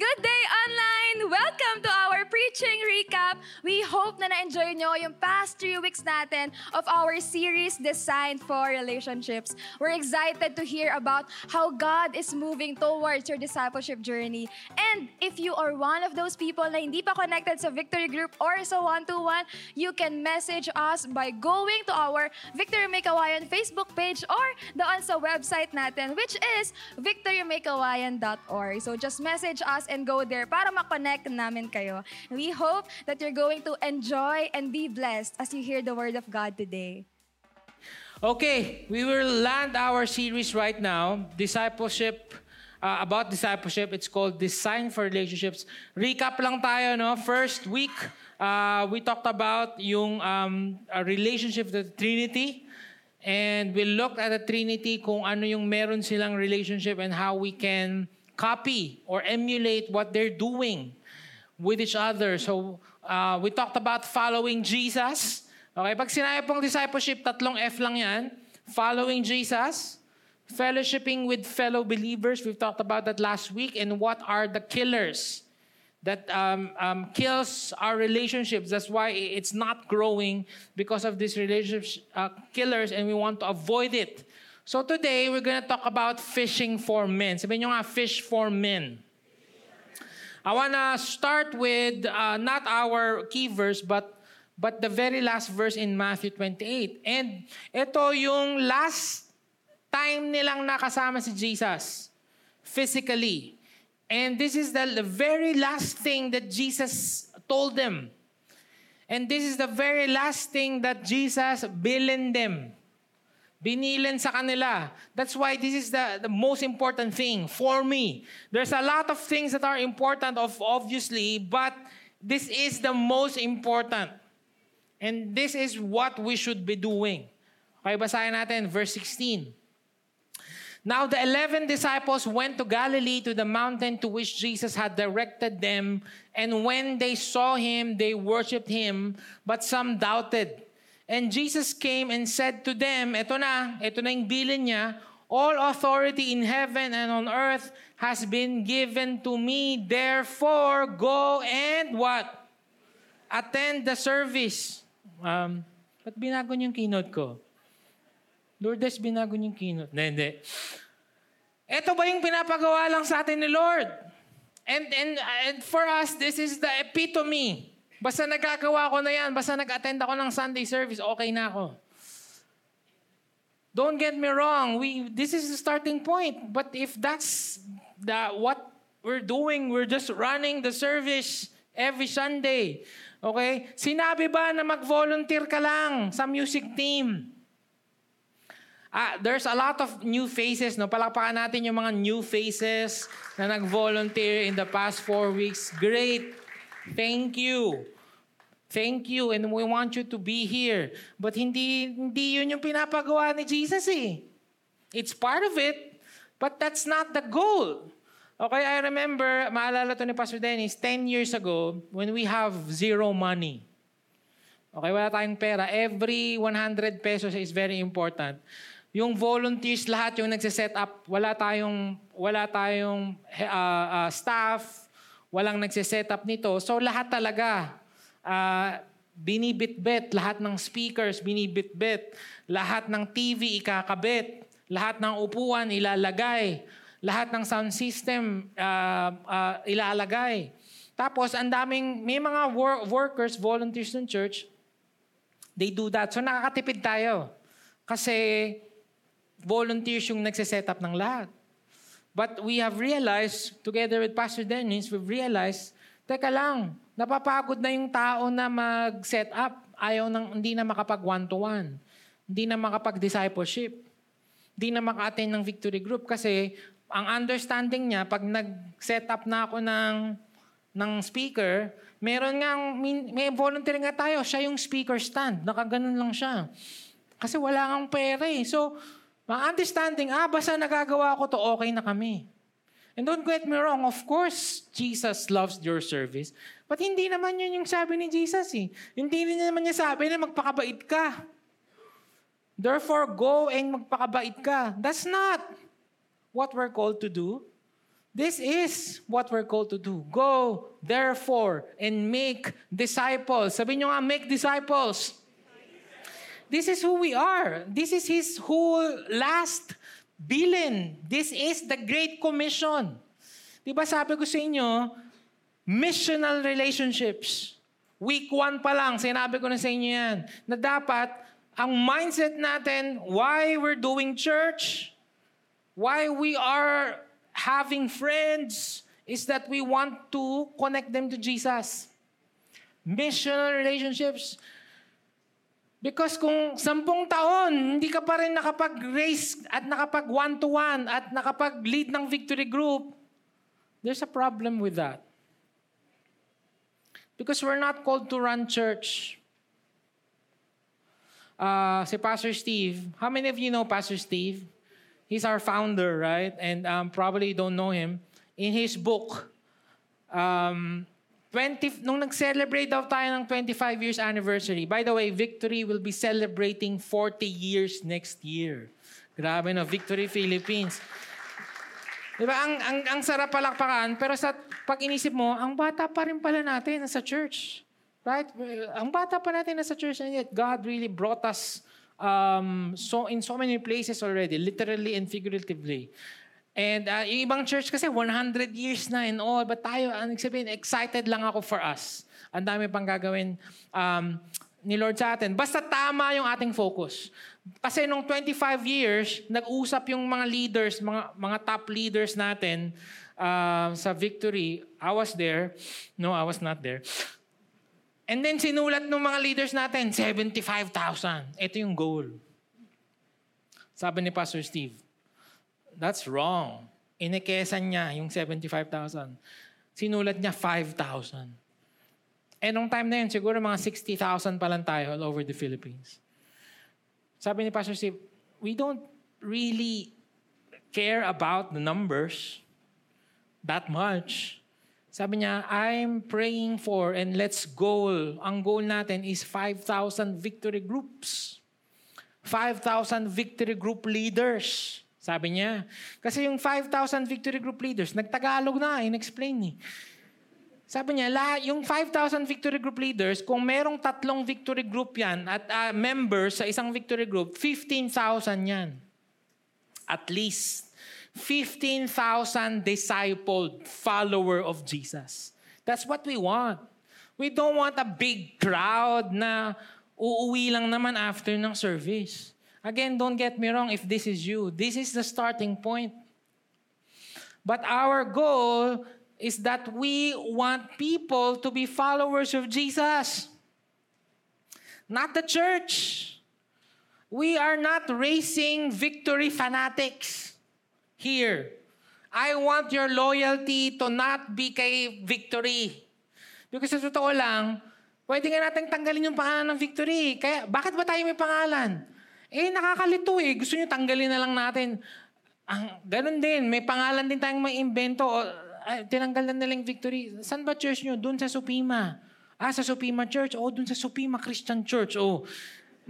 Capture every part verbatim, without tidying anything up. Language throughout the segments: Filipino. Good day, online! Welcome to our preaching recap. We hope na na-enjoy nyo yung past three weeks natin of our series designed for relationships. We're excited to hear about how God is moving towards your discipleship journey. And if you are one of those people na hindi pa connected sa Victory Group or sa one-to-one, you can message us by going to our Victory Meycauayan Facebook page or doon sa website natin, which is victory meycauayan dot org. So just message us and go there para ma-connect namin kayo. We hope that you're going to enjoy and be blessed as you hear the Word of God today. Okay, we will land our series right now, discipleship, uh, about discipleship. It's called Design for Relationships. Recap lang tayo, no? First week, uh, we talked about yung um, relationship with the Trinity. And we looked at the Trinity, kung ano yung meron silang relationship and how we can copy or emulate what they're doing with each other. So, uh, we talked about following Jesus. Okay, pag sinabi pong discipleship, tatlong F lang yan. Following Jesus, fellowshipping with fellow believers. We've talked about that last week. And what are the killers that um, um, kills our relationships? That's why it's not growing because of these relationships uh, killers, and we want to avoid it. So today, we're going to talk about fishing for men. Sabihin nyo nga, fish for men. I want to start with uh, not our key verse, but but the very last verse in Matthew twenty-eight. And ito yung last time nilang nakasama si Jesus, physically. And this is the, the very last thing that Jesus told them. And this is the very last thing that Jesus bilin them. Binilin sa kanila. That's why this is the, the most important thing for me. There's a lot of things that are important, of obviously, but this is the most important. And this is what we should be doing. Okay, basahin natin, verse sixteen. Now the eleven disciples went to Galilee, to the mountain to which Jesus had directed them. And when they saw him, they worshipped him, but some doubted. And Jesus came and said to them, eto na, eto na yung bilin niya, all authority in heaven and on earth has been given to me. Therefore, go and what? Attend the service. Um, ba't binago yung keynote ko? Lourdes, binago yung keynote. Hindi, hindi. Ito ba yung pinapagawa lang sa atin ni Lord? And, and, and for us, this is the epitome. Basta nagkagawa ko na yan, basta nag-attend ako ng Sunday service, okay na ako. Don't get me wrong, we this is the starting point. But if that's the what we're doing, we're just running the service every Sunday. Okay? Sinabi ba na mag-volunteer ka lang sa music team? Ah, there's a lot of new faces, no? Palakpakan natin yung mga new faces na nag-volunteer in the past four weeks. Great! Thank you. Thank you. And we want you to be here. But hindi, hindi yun yung pinapagawa ni Jesus eh. It's part of it. But that's not the goal. Okay, I remember, maalala to ni Pastor Dennis, ten years ago, when we have zero money. Okay, wala tayong pera. Every one hundred pesos is very important. Yung volunteers lahat yung nagsiset up. Wala tayong, wala tayong uh, uh, staff. Walang nagsiset up nito. So lahat talaga, uh, binibitbit. Lahat ng speakers, binibitbit. Lahat ng T V, ikakabit. Lahat ng upuan, ilalagay. Lahat ng sound system, uh, uh, ilalagay. Tapos, ang daming, may mga wor- workers, volunteers ng church, they do that. So nakakatipid tayo. Kasi volunteers yung nagsiset up ng lahat. But we have realized, together with Pastor Dennis, we've realized, teka lang, napapagod na yung tao na mag-set up. Ayaw nang, hindi na makapag one-to-one. Hindi na makapag-discipleship. Hindi na maka-attend ng Victory Group. Kasi ang understanding niya, pag nag-set up na ako ng, ng speaker, meron nga, may volunteer nga tayo, siya yung speaker stand. Nakaganon lang siya. Kasi wala kang pera eh. So, understanding, ah, basta nagagawa ko to, okay na kami. And don't get me wrong, of course, Jesus loves your service. But hindi naman yun yung sabi ni Jesus eh. Hindi naman niya sabi na magpakabait ka. Therefore, go and magpakabait ka. That's not what we're called to do. This is what we're called to do. Go, therefore, and make disciples. Sabi nyo nga, make disciples. This is who we are. This is His whole last bilin. This is the Great Commission. Diba sabi ko sa inyo, missional relationships. Week one pa lang, sinabi ko na sa inyo yan, na dapat, ang mindset natin, why we're doing church, why we are having friends is that we want to connect them to Jesus. Missional relationships. Because kung sampung taon, hindi ka pa rin nakapag-raise at nakapag one-to-one at nakapag-lead ng Victory Group, there's a problem with that. Because we're not called to run church. Uh, si Pastor Steve, how many of you know Pastor Steve? He's our founder, right? And um, probably don't know him. In his book, um, twenty nung nag-celebrate daw tayo ng twenty-five years anniversary. By the way, Victory will be celebrating forty years next year. Grabe no, Victory Philippines. Diba, ang, ang, ang sarap palakpakan, pero sa pag inisip mo, ang bata pa rin pala natin nasa church. Right? Ang bata pa natin nasa church, and yet God really brought us Um, so in so many places already, literally and figuratively. And uh, yung ibang church kasi one hundred years na and all, but tayo, ang sabihin, excited lang ako for us. Ang dami pang gagawin um, ni Lord sa atin. Basta tama yung ating focus. Kasi nung twenty-five years, nag-usap yung mga leaders, mga, mga top leaders natin uh, sa Victory. I was there. No, I was not there. And then sinulat ng mga leaders natin, seventy-five thousand. Ito yung goal. Sabi ni Pastor Steve, that's wrong. Inekesan niya yung seventy-five thousand. Sinulat niya five thousand. Eh, nung time na yun, siguro mga sixty thousand pa lang tayo all over the Philippines. Sabi ni Pastor Steve, we don't really care about the numbers that much. Sabi niya, I'm praying for and let's goal. Ang goal natin is five thousand victory groups. five thousand victory group leaders. Sabi niya. Kasi yung five thousand victory group leaders, nagtagalog na, in-explain eh. Sabi niya, yung five thousand victory group leaders, kung merong tatlong victory group yan at uh, members sa isang victory group, fifteen thousand yan. At least. fifteen thousand discipled follower of Jesus. That's what we want. We don't want a big crowd na uuwi lang naman after ng service. Again, don't get me wrong if this is you. This is the starting point. But our goal is that we want people to be followers of Jesus. Not the church. We are not raising victory fanatics. Here, I want your loyalty to not be kay Victory. Because sa totoo lang, pwede nga natin tanggalin yung pangalan ng Victory. Kaya, bakit ba tayo may pangalan? Eh, nakakalito eh. Gusto nyo tanggalin na lang natin. Ang, ganun din, may pangalan din tayong may invento. O, ay, tinanggal na nalang Victory. Saan ba church nyo? Doon sa Supima. Ah, sa Supima Church? O, doon sa Supima Christian Church. O,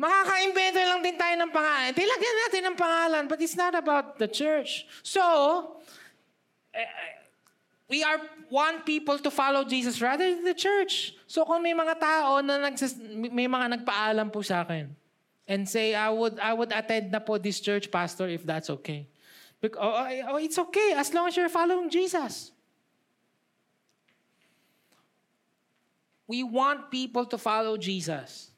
makaka-invento lang din tayo ng pangalan. Tilagyan natin ng pangalan, but it's not about the church. So, we are want people to follow Jesus rather than the church. So, kung may mga tao na nagsas- may mga nagpaalam po sa akin and say, I would I would attend na po this church, Pastor, if that's okay. Because, oh, oh, it's okay as long as you're following Jesus. We want people to follow Jesus.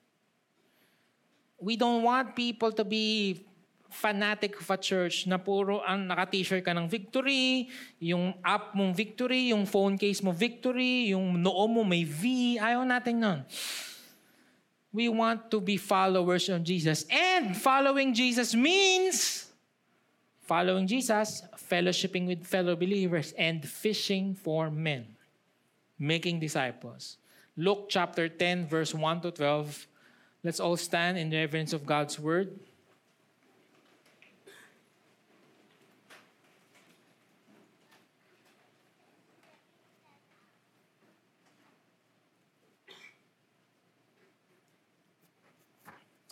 We don't want people to be fanatic of a church na puro ang naka-t-shirt ka ng Victory, yung app mong Victory, yung phone case mo Victory, yung noo mo may V. Ayaw natin nun. We want to be followers of Jesus. And following Jesus means following Jesus, fellowshipping with fellow believers, and fishing for men. Making disciples. Luke chapter ten, verse one to twelve. Let's all stand in reverence of God's word.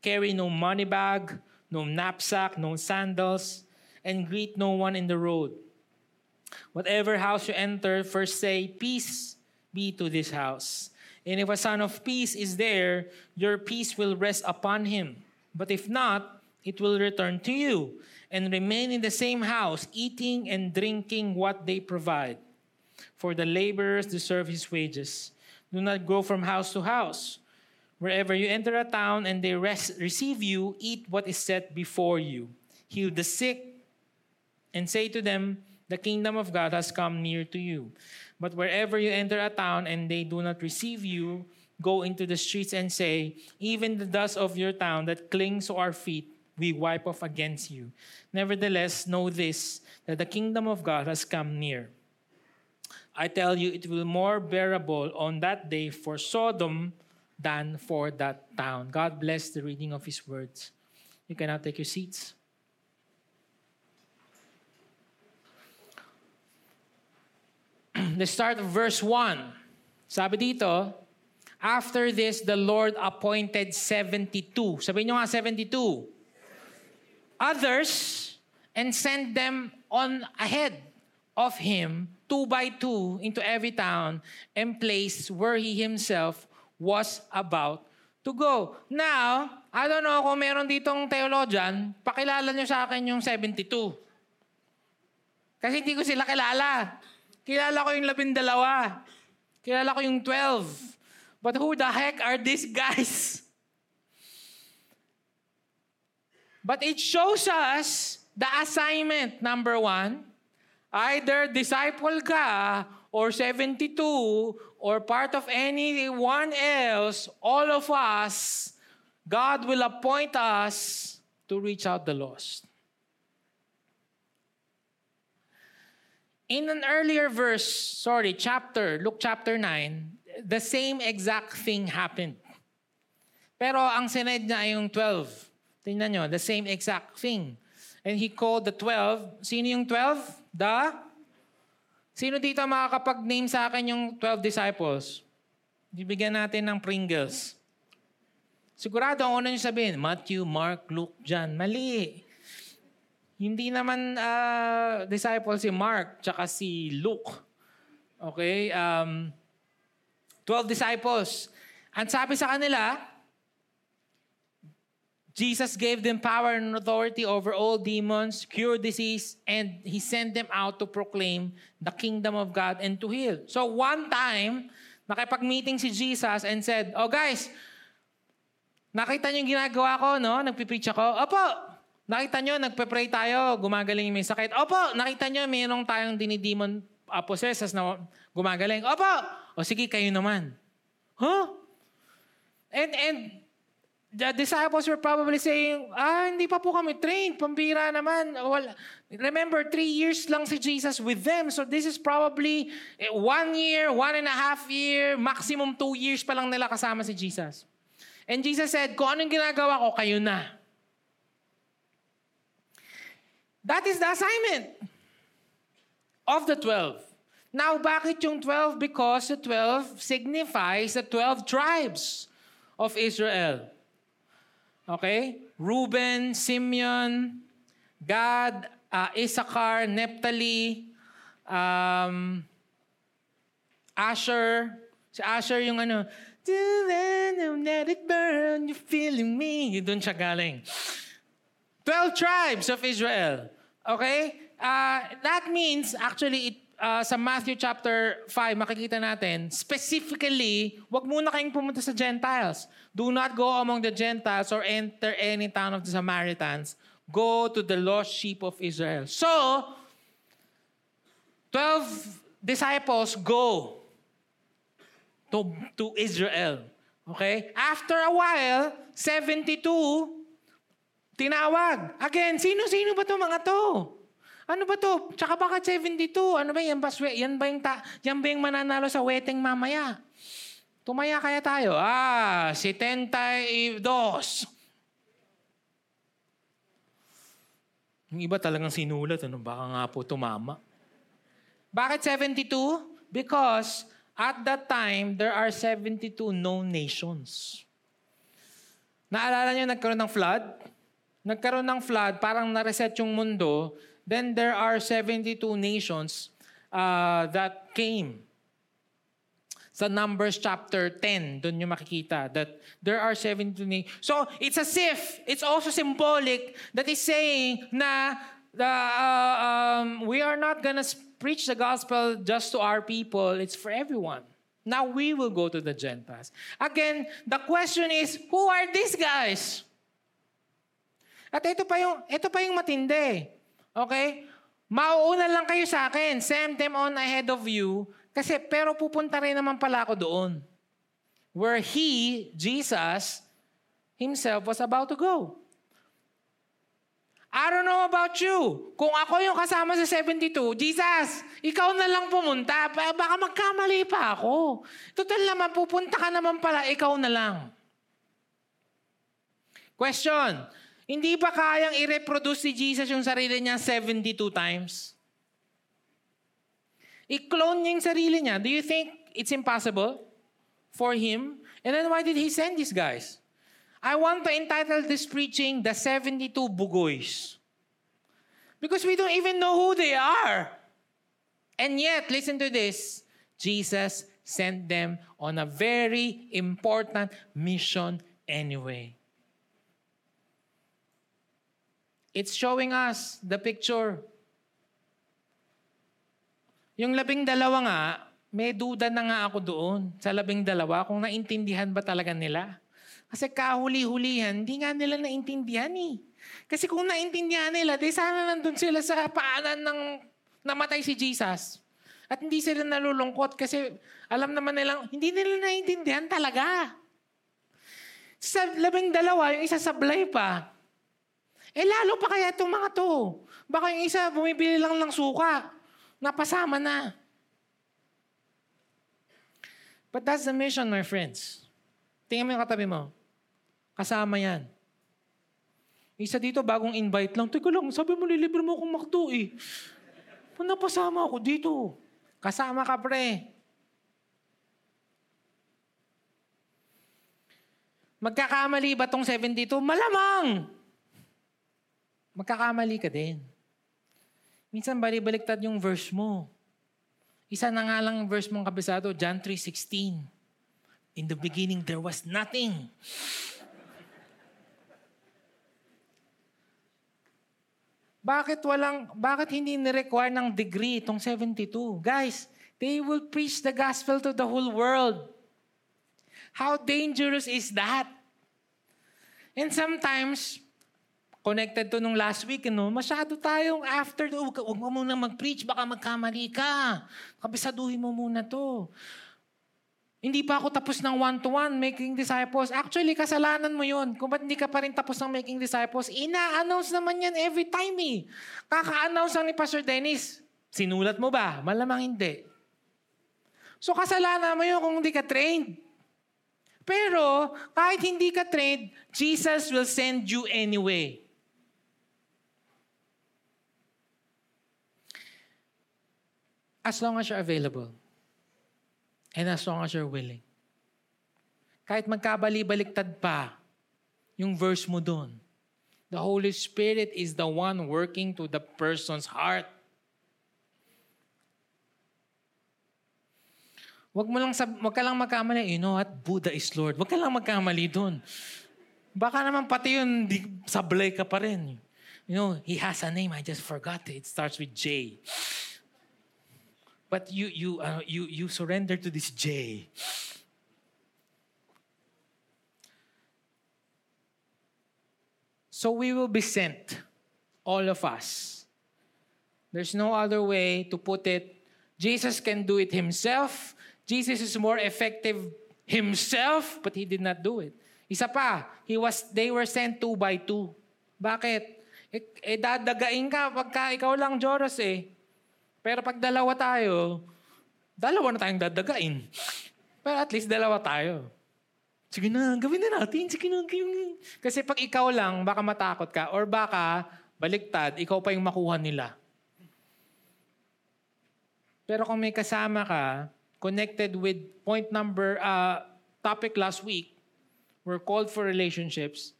Carry no money bag, no knapsack, no sandals, and greet no one in the road. Whatever house you enter, first say, 'Peace be to this house.' And if a son of peace is there, your peace will rest upon him. But if not, it will return to you and remain in the same house, eating and drinking what they provide. For the laborers deserve his wages. Do not go from house to house. Wherever you enter a town and they rest, receive you, eat what is set before you. Heal the sick and say to them, 'The kingdom of God has come near to you.' But wherever you enter a town and they do not receive you, go into the streets and say, 'Even the dust of your town that clings to our feet, we wipe off against you.' Nevertheless, know this, that the kingdom of God has come near. I tell you, it will be more bearable on that day for Sodom than for that town." God bless the reading of His words. You can now take your seats. Let's start of verse one. Sabi dito, after this, the Lord appointed seventy-two. Sabihin nyo nga, seventy-two. Others, and sent them on ahead of him, two by two, into every town and place where he himself was about to go. Now, I don't know kung meron ditong theologian, pakilala nyo sa akin yung seventy-two. Kasi hindi ko sila kilala. Kilala ko yung labindalawa. Kilala ko yung twelve. But who the heck are these guys? But it shows us the assignment, number one. Either disciple ka, or seventy-two, or part of anyone else, all of us, God will appoint us to reach out the lost. In an earlier verse, sorry, chapter, Luke chapter nine, the same exact thing happened. Pero ang sined niya ay yung twelve. Tingnan nyo, the same exact thing. And he called the twelve. Sino yung twelve? The? Sino dito makakapag-name sa akin yung twelve disciples? Bibigyan natin ng Pringles. Sigurado ang una nyo sabihin, Matthew, Mark, Luke, John. Mali. Hindi naman uh, disciple si Mark tsaka si Luke. Okay? Um, twelve disciples. Ang sabi sa kanila, Jesus gave them power and authority over all demons, cure disease, and He sent them out to proclaim the kingdom of God and to heal. So one time, nakipag-meeting si Jesus and said, "Oh guys, nakita niyo yung ginagawa ko, no? Nagpipreach ako. Opo! Nakita nyo, nagpe-pray tayo, gumagaling may sakit. Opo, nakita nyo, mayroong tayong dinidemon uh, possessors na gumagaling. Opo, o sige, kayo naman." Huh? And, and the disciples were probably saying, ah, hindi pa po kami trained, pambira naman. Well, remember, three years lang si Jesus with them. So this is probably one year, one and a half year, maximum two years pa lang nila kasama si Jesus. And Jesus said, kung anong ginagawa ko, kayo na. That is the assignment of the twelve. Now, bakit yung twelve? Because the twelve signifies the twelve tribes of Israel. Okay? Reuben, Simeon, Gad, uh, Issachar, Naphtali, um, Asher. Si Asher yung ano, "Till then, I'm let it burn, you're feeling me." Doon siya galing. twelve tribes of Israel. Okay? Uh, that means, actually, it, uh, sa Matthew chapter five, makikita natin, specifically, wag muna kayong pumunta sa Gentiles. Do not go among the Gentiles or enter any town of the Samaritans. Go to the lost sheep of Israel. So, twelve disciples go to, to Israel. Okay? After a while, seventy-two, tinawag. Again, sino-sino ba itong mga to? Ano ba to? Tsaka bakit seventy-two? Ano ba yan? Yan ba yung, ta- yan ba yung mananalo sa wedding mamaya? Tumaya kaya tayo. Ah, si seventy-two. Yung iba talagang sinulat. Ano? Baka nga po tumama. Bakit seventy-two? Because at that time, there are seventy-two known nations. Naalala nyo, nagkaroon ng flood? Nagkaroon ng flood, parang nareset yung mundo. Then there are seventy-two nations uh, that came. Sa Numbers chapter ten, doon nyo makikita that there are seventy-two nations. So it's as if, it's also symbolic that is saying na uh, uh, um, we are not gonna preach the gospel just to our people. It's for everyone. Now we will go to the Gentiles. Again, the question is, who are these guys? At ito pa yung, ito pa yung matindi. Okay? Mauuna lang kayo sa akin. Send them on ahead of you. Kasi, pero pupunta rin naman pala ako doon. Where He, Jesus, Himself was about to go. I don't know about you. Kung ako yung kasama sa seventy-two, Jesus, ikaw na lang pumunta. Baka magkamali pa ako. Total naman, pupunta ka naman pala, ikaw na lang. Question. Hindi ba kayang i-reproduce si Jesus yung sarili niya seventy-two times? I-clone niya yung sarili niya. Do you think it's impossible for Him? And then why did He send these guys? I want to entitle this preaching, The seventy-two Bugoys. Because we don't even know who they are. And yet, listen to this. Jesus sent them on a very important mission anyway. It's showing us the picture. Yung labing dalawa nga, may duda na nga ako doon sa labing dalawa kung naintindihan ba talaga nila. Kasi kahuli-hulihan, hindi nga nila naintindihan eh. Kasi kung naintindihan nila, di sana nandun sila sa paanan ng namatay si Jesus. At hindi sila nalulungkot kasi alam naman nilang hindi nila naintindihan talaga. Sa labing dalawa, yung isa sablay pa, eh lalo pa kaya itong mga to. Baka yung isa bumibili lang ng suka. Napasama na. But that's the mission, my friends. Tingnan mo yung katabi mo. Kasama yan. Isa dito, bagong invite lang. Teka lang, sabi mo lilibre mo akong McDo eh. Napasama ako dito. Kasama ka, pre. Magkakamali ba tong seventy-two? Malamang! Magkakamali ka din. Minsan balibaliktad yung verse mo. Isa na nga lang yung verse mong kabisado, John three sixteen. In the beginning, there was nothing. Bakit walang, bakit hindi ni-require ng degree itong seventy-two? Guys, they will preach the gospel to the whole world. How dangerous is that? And sometimes, connected to nung last week, no? Masyado tayong after, huwag mo muna mag-preach, baka magkamali ka. Kabisaduhin mo muna to. Hindi pa ako tapos ng one-to-one, making disciples. Actually, kasalanan mo yun. Kung ba't hindi ka pa rin tapos ng making disciples, ina-announce naman yan every time eh. Kaka-announce lang ni Pastor Dennis. Sinulat mo ba? Malamang hindi. So kasalanan mo yun kung hindi ka trained. Pero kahit hindi ka trained, Jesus will send you anyway. As long as you're available. And as long as you're willing. Kahit magkabali-baliktad pa yung verse mo doon. The Holy Spirit is the one working to the person's heart. Wag mo lang sab- wag ka lang magkamali. You know what? Buddha is Lord. Wag ka lang magkamali doon. Baka naman pati yun, di, sablay ka pa rin. You know, he has a name. I just forgot it. It starts with J. But you you uh, you you surrender to this J. So we will be sent, all of us. There's no other way to put it. Jesus can do it himself. Jesus is more effective himself, but he did not do it. Isa pa, he was they were sent two by two. Bakit? Eh, eh dadagain ka pagka ikaw lang Joros eh. Pero pag dalawa tayo, dalawa na tayong dadagain. Pero at least dalawa tayo. Sige na, gawin na natin. Sige na, gawin. Kasi pag ikaw lang, baka matakot ka or baka baliktad, ikaw pa yung makuha nila. Pero kung may kasama ka, connected with point number, uh, topic last week, we're called for relationships,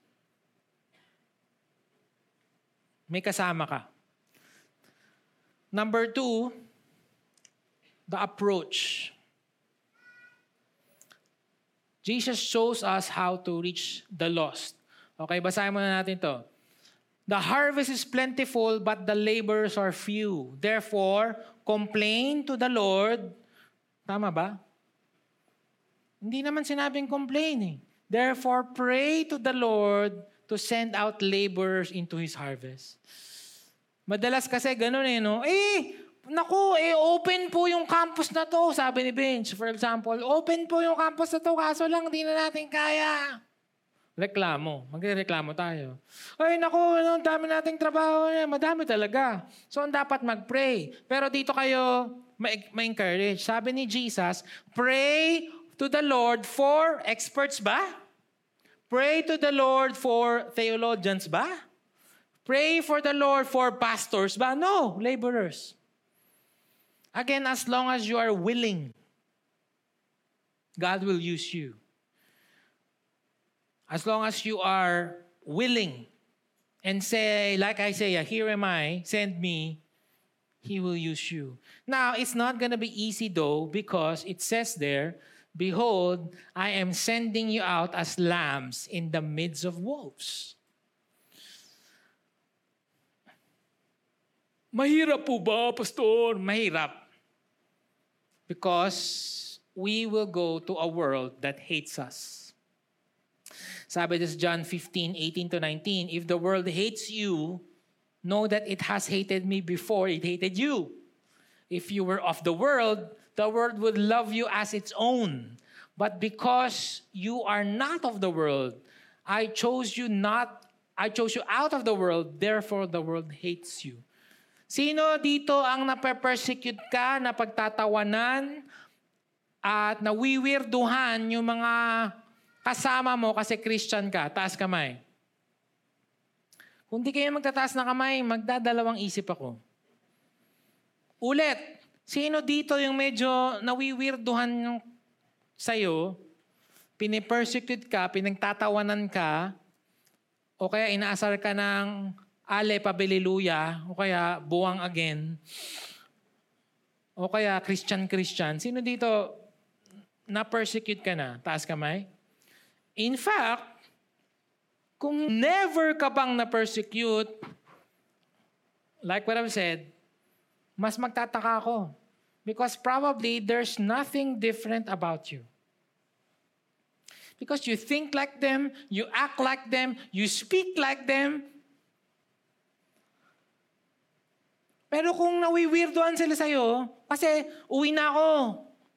may kasama ka. Number two, the approach. Jesus shows us how to reach the lost. Okay, basahin muna natin to. The harvest is plentiful, but the laborers are few. Therefore, complain to the Lord. Tama ba? Hindi naman sinabing complain eh. Therefore, pray to the Lord to send out laborers into His harvest. Madalas kasi ganun eh, no? Eh, naku, eh, open po yung campus na to, sabi ni Bench. For example, open po yung campus na to, kaso lang, di na natin kaya. Reklamo. Magreklamo tayo. Ay, naku, ang dami nating trabaho. Madami talaga. So, ang dapat mag-pray. Pero dito kayo ma-encourage. Sabi ni Jesus, pray to the Lord for experts ba? Pray to the Lord for theologians ba? Pray for the Lord for pastors ba? No, laborers. Again, as long as you are willing, God will use you. As long as you are willing and say, like Isaiah, here am I, send me, He will use you. Now, it's not going to be easy though, because it says there, behold, I am sending you out as lambs in the midst of wolves. Mahirap po ba, Pastor? Mahirap. Because we will go to a world that hates us. Sabi this John fifteen, eighteen to nineteen, if the world hates you, know that it has hated me before it hated you. If you were of the world, the world would love you as its own. But because you are not of the world, I chose you not, I chose you out of the world, therefore the world hates you. Sino dito ang nape-persecute ka, napagtatawanan, at nawiwirduhan yung mga kasama mo kasi Christian ka, taas kamay. Kung di kayo magtataas na kamay, magdadalawang isip ako. Ulit, sino dito yung medyo nawiwirduhan yung sa'yo, pinipersecute ka, pinagtatawanan ka, o kaya inaasar ka ng ale pabeliluya, o kaya buwang again, o kaya Christian-Christian. Sino dito na-persecute ka na, taas kamay? In fact, kung never ka bang na-persecute, like what I've said, mas magtataka ako. Because probably there's nothing different about you. Because you think like them, you act like them, you speak like them. Pero kung nawiwirdoan sila sa'yo, kasi uwi na ako.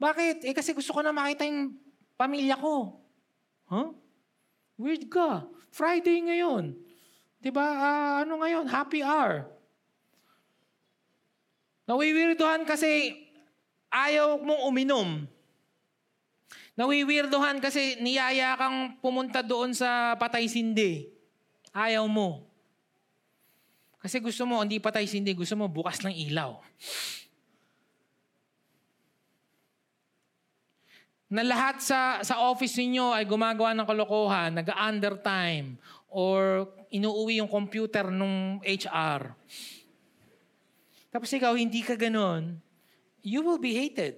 Bakit? Eh kasi gusto ko na makita yung pamilya ko. Huh? Weird ka. Friday ngayon. Diba, uh, ano ngayon? Happy hour. Nawiwirdohan kasi ayaw mong uminom. Nawiwirdohan kasi niyaya kang pumunta doon sa patay sindi. Ayaw mo. Kasi gusto mo, hindi patay sindi, gusto mo bukas ng ilaw. Na lahat sa, sa office niyo ay gumagawa ng kalokohan, nag-undertime, or inuuwi yung computer nung H R. Tapos ikaw, hindi ka ganun, you will be hated.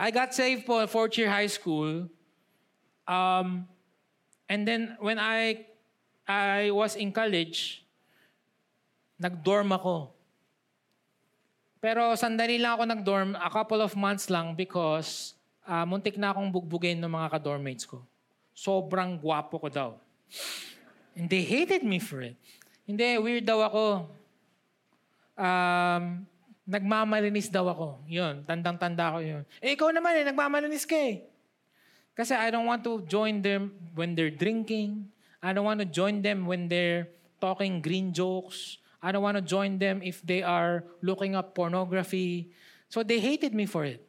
I got saved po at fourth year high school. Um, and then when I, I was in college, nag-dorm ako. Pero sandali lang ako nag-dorm, a couple of months lang because uh, muntik na akong bugbugin ng mga ka-dormmates ko. Sobrang gwapo ko daw. And they hated me for it. Hindi, weird daw ako. Um, nagmamalinis daw ako. Yun, tandang-tanda ko yun. Eh, ikaw naman eh, nagmamalinis ka eh. Kasi I don't want to join them when they're drinking. I don't want to join them when they're talking green jokes. I don't want to join them if they are looking up pornography. So they hated me for it.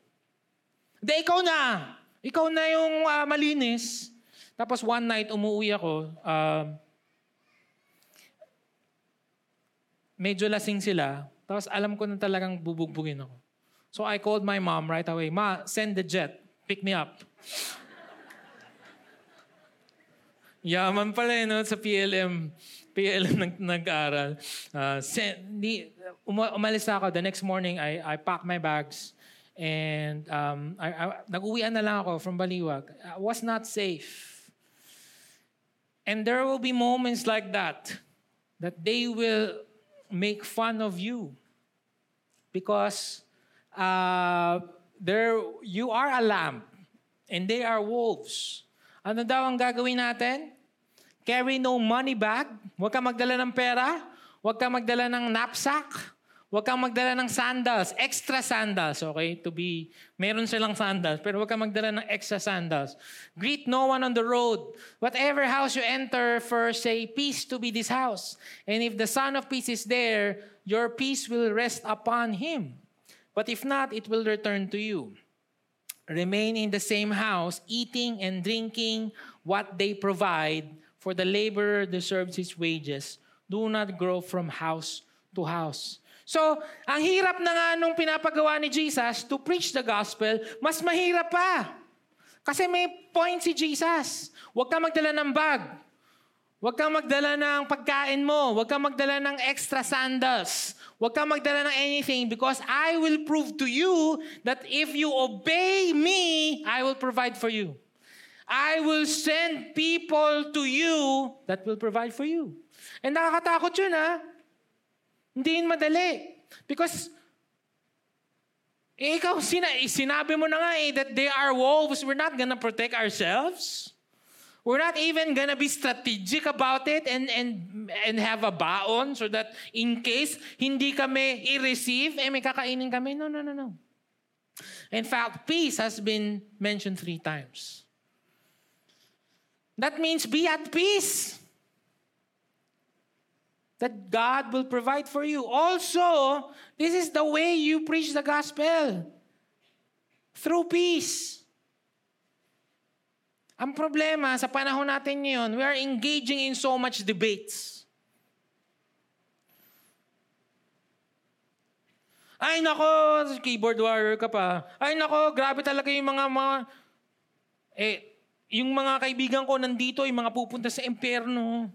De, ikaw na! Ikaw na yung uh, malinis. Tapos one night, umuwi ako. Uh, medyo lasing sila. Tapos alam ko na talagang bubugbugin ako. So I called my mom right away. Ma, send the jet. Pick me up. Yaman pala eh, no? Sa P L M. P L M nag- nag-aral. Uh, send, di, um- umalis ako. The next morning, I, I packed my bags. And um, I, I, nag-uwian na lang ako from Baliwag. I was not safe. And there will be moments like that. That they will make fun of you. Because uh, there, you are a lamb. And they are wolves. Ano daw ang gagawin natin? Carry no money bag. Huwag kang magdala ng pera. Huwag kang magdala ng knapsack. Huwag kang magdala ng sandals. Extra sandals, okay? To be, meron silang sandals. Pero huwag kang magdala ng extra sandals. Greet no one on the road. Whatever house you enter, first say, peace to be this house. And if the Son of Peace is there, your peace will rest upon him. But if not, it will return to you. Remain in the same house, eating and drinking what they provide, for the laborer deserves his wages. Do not grow from house to house. So, ang hirap na nga nung pinapagawa ni Jesus to preach the gospel, mas mahirap pa. Kasi may point si Jesus. Huwag kang magdala ng bag. Huwag kang magdala ng pagkain mo. Huwag kang magdala ng extra sandals. Huwag kang magdala ng anything, because I will prove to you that if you obey me, I will provide for you. I will send people to you that will provide for you. And nakakatakot yun, ha? Hindi yun madali. Because, eh, ikaw, sina- sinabi mo na nga eh, that they are wolves. We're not gonna protect ourselves. We're not even gonna be strategic about it and and and have a baon so that in case hindi kami i-receive, eh may kakainin kami. No, no, no, no. In fact, peace has been mentioned three times. That means be at peace. That God will provide for you. Also, this is the way you preach the gospel. Through peace. Ang problema, sa panahon natin ngayon, we are engaging in so much debates. Ay nako, keyboard warrior ka pa. Ay nako, grabe talaga yung mga mga... Eh, yung mga kaibigan ko nandito, yung mga pupunta sa impyerno.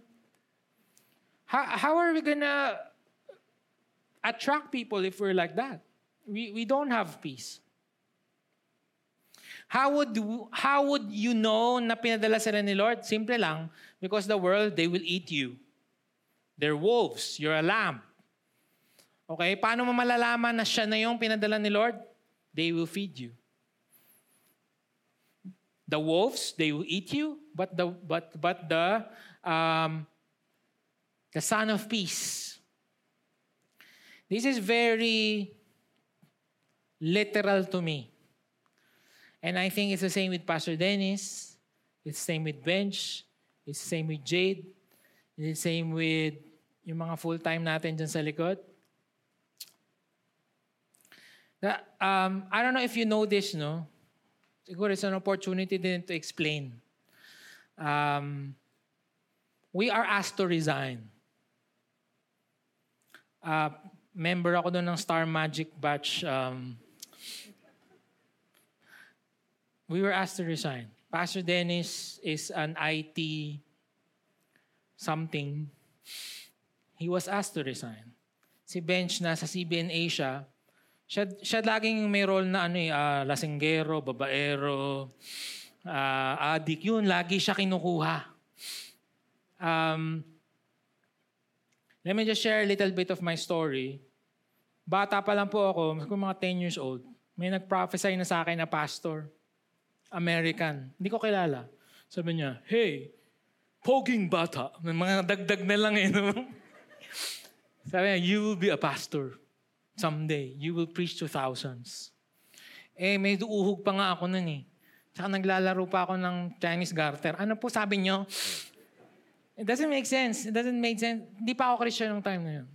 How, how are we gonna attract people if we're like that? We we don't have peace. How would how would you know na pinadala sila ni Lord? Simple lang, because the world, they will eat you. They're wolves. You're a lamb. Okay? Paano mo malalaman na siya na yung pinadala ni Lord? They will feed you. The wolves, they will eat you, but the but but the um the Son of Peace. This is very literal to me. And I think it's the same with Pastor Dennis. It's the same with Bench. It's the same with Jade. It's the same with yung mga full-time natin dyan sa likod. The, um, I don't know if you know this, no? Siguro it's an opportunity din to explain. Um, we are asked to resign. Uh, member ako doon ng Star Magic Batch. Um, we were asked to resign. Pastor Dennis is an I T something. He was asked to resign. Si Bench na sa C B N Asia, siya, siya laging may role na ano eh, uh, lasinggero, babaero, uh, adik. Yun, lagi siya kinukuha. Um, Let me just share a little bit of my story. Bata pa lang po ako, mga ten years old, may nag-prophesy na sa akin na pastor. American. Hindi ko kilala. Sabi niya, hey, poging bata. May mga dagdag na lang eh. No? Sabi niya, you will be a pastor. Someday, you will preach to thousands. Eh, may duuhog pa nga ako nun eh. Tsaka naglalaro pa ako ng Chinese garter. Ano po sabi niyo? It doesn't make sense. It doesn't make sense. Hindi pa ako Christian nung time na yun.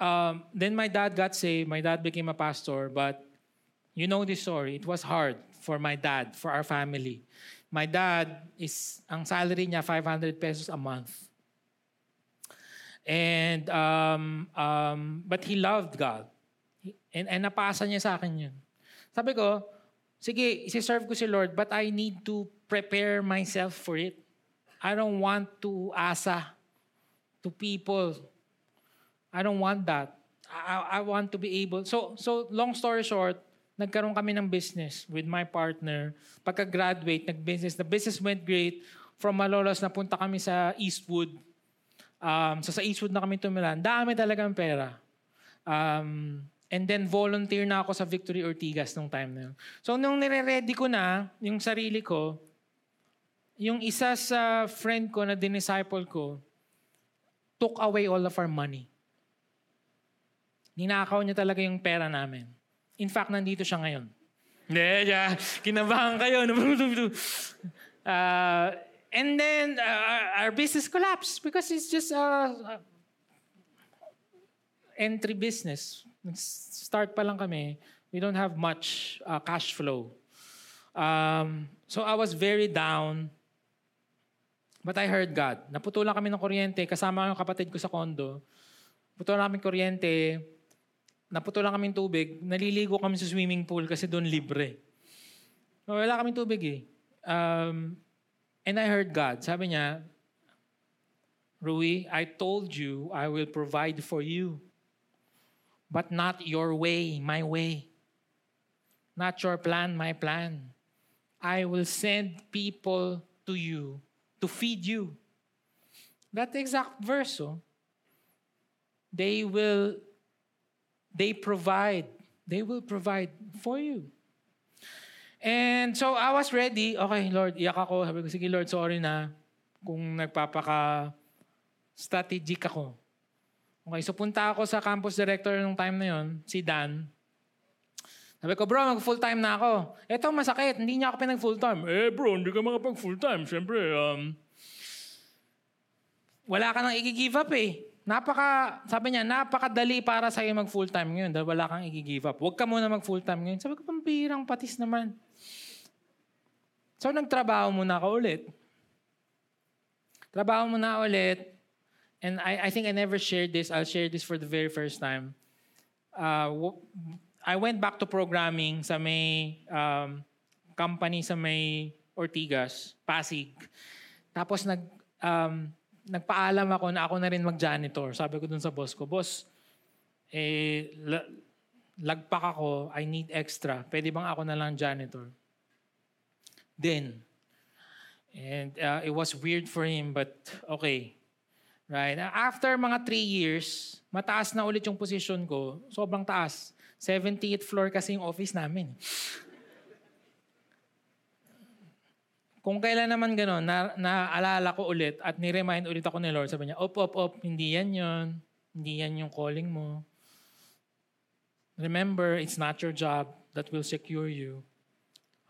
Um, then my dad got saved. My dad became a pastor. But you know this story. It was hard for my dad, for our family. My dad, is ang salary niya, five hundred pesos a month. And, um, um, but he loved God. And, and napasa niya sa akin yun. Sabi ko, sige, isi-serve ko si Lord, but I need to prepare myself for it. I don't want to asa to people. I don't want that. I, I want to be able. So, so long story short, nagkaroon kami ng business with my partner. Pagka-graduate, nag-business. The business went great. From Malolos, napunta kami sa Eastwood. Um, so sa Eastwood na kami tumilan. Dami talagang pera. Um, and then volunteer na ako sa Victory Ortigas nung time na yun. So nung nire-ready ko na yung sarili ko, yung isa sa friend ko na dinisciple ko took away all of our money. Ninakaw niya talaga yung pera namin. In fact, nandito siya ngayon. Hindi, yeah, kinabahan kayo. uh, and then, uh, our business collapsed because it's just uh, uh, entry business. Start pa lang kami. We don't have much uh, cash flow. Um, so I was very down. But I heard God. Naputulan kami ng kuryente. Kasama yung kapatid ko sa kondo. Naputulan kami kuryente. Naputulan kami tubig. Naliligo kami sa swimming pool kasi doon libre. Wala kami tubig eh. Um, and I heard God. Sabi niya, Rui, I told you I will provide for you. But not your way, my way. Not your plan, my plan. I will send people to you. To feed you. That exact verse, oh. They will, they provide, they will provide for you. And so I was ready. Okay, Lord, iyak ako. Sabi ko, sige Lord, sorry na kung nagpapaka-strategic ako. Okay, so punta ako sa campus director nung time na yon, si Dan. Sabi ko, bro, mag-full-time na ako. Eto, masakit. Hindi niya ako pinag-full-time. Eh, bro, hindi ka makapag-full-time. Siyempre, um... wala ka nang i-give up eh. Napaka, sabi niya, napakadali para sa'yo mag-full-time ngayon dahil wala kang i-give up. Huwag ka muna mag-full-time ngayon. Sabi ko, pampirang patis naman. So, nagtrabaho muna ako ulit. Trabaho muna ulit. And I, I think I never shared this. I'll share this for the very first time. Uh... W- I went back to programming sa may um, company sa may Ortigas, Pasig. Tapos nag, um, nagpaalam ako na ako na rin mag-janitor. Sabi ko dun sa boss ko, boss, eh, la- lagpak ako, I need extra. Pwede bang ako na lang janitor? Then, and uh, it was weird for him, but okay. Right? After mga three years, mataas na ulit yung position ko. Sobrang taas. seventieth floor kasi yung office namin. Kung kailan naman gano'n, na, naalala ko ulit at niremind ulit ako ni Lord. Sabi niya, op, op, op, hindi yan yun. Hindi yan yung calling mo. Remember, it's not your job that will secure you.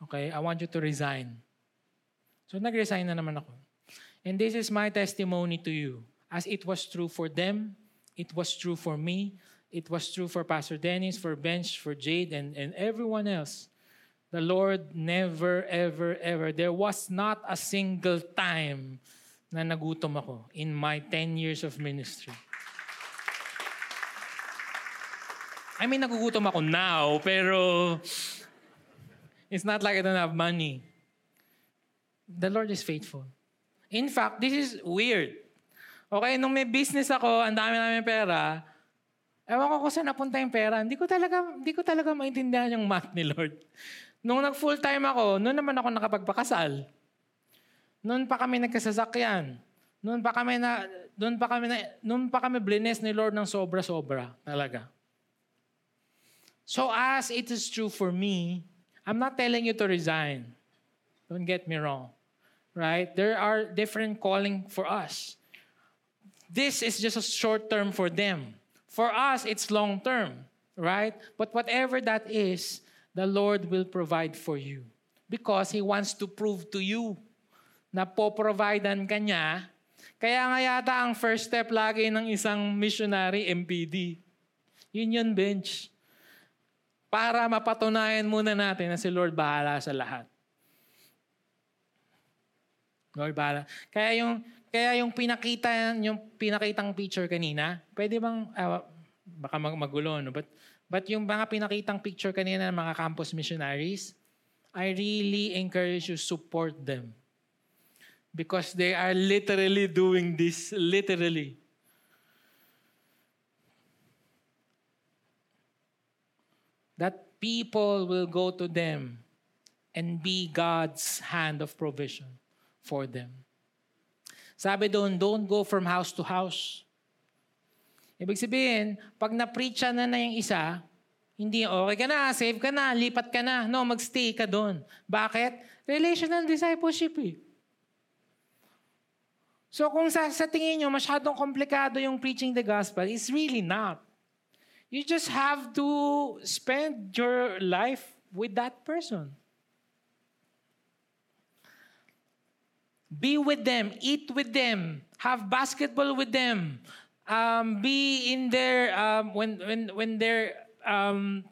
Okay? I want you to resign. So nag-resign na naman ako. And this is my testimony to you. As it was true for them, it was true for me, it was true for Pastor Dennis, for Bench, for Jade, and, and everyone else. The Lord never, ever, ever. There was not a single time na nagutom ako in my ten years of ministry. I mean, nagugutom ako now, pero it's not like I don't have money. The Lord is faithful. In fact, this is weird. Okay, nung may business ako, ang dami namin pera, ewan ko kung saan napunta yung pera. Hindi ko talaga, hindi ko talaga maintindihan yung math ni Lord. Nung nag-full-time ako, noon naman ako nakapagpakasal. Noon pa kami nagkasasakyan. Noon pa kami na, noon pa kami na, noon pa kami blines ni Lord ng sobra-sobra. Talaga. So as it is true for me, I'm not telling you to resign. Don't get me wrong. Right? There are different calling for us. This is just a short term for them. For us, it's long term, right? But whatever that is, the Lord will provide for you. Because He wants to prove to you na po-providean ka niya Kaya nga yata ang first step lagi ng isang missionary, M P D. Yun yun, bench. Para mapatunayan muna natin na si Lord bahala sa lahat. Lord bahala. Kaya yung, kaya yung pinakita, yung pinakitang picture kanina, pwede bang, ah, baka magulo, no? But, but yung mga pinakitang picture kanina ng mga campus missionaries, I really encourage you to support them. Because they are literally doing this. Literally. That people will go to them and be God's hand of provision for them. Sabi doon, don't go from house to house. Ibig sabihin, pag na-preachan na na yung isa, hindi, okay ka na, save ka na, lipat ka na. No, magstay ka doon. Bakit? Relational discipleship eh. So kung sa, sa tingin nyo, masyadong komplikado yung preaching the gospel, it's really not. You just have to spend your life with that person. Be with them, eat with them, have basketball with them, um, be in their, um, when, when, when they're um,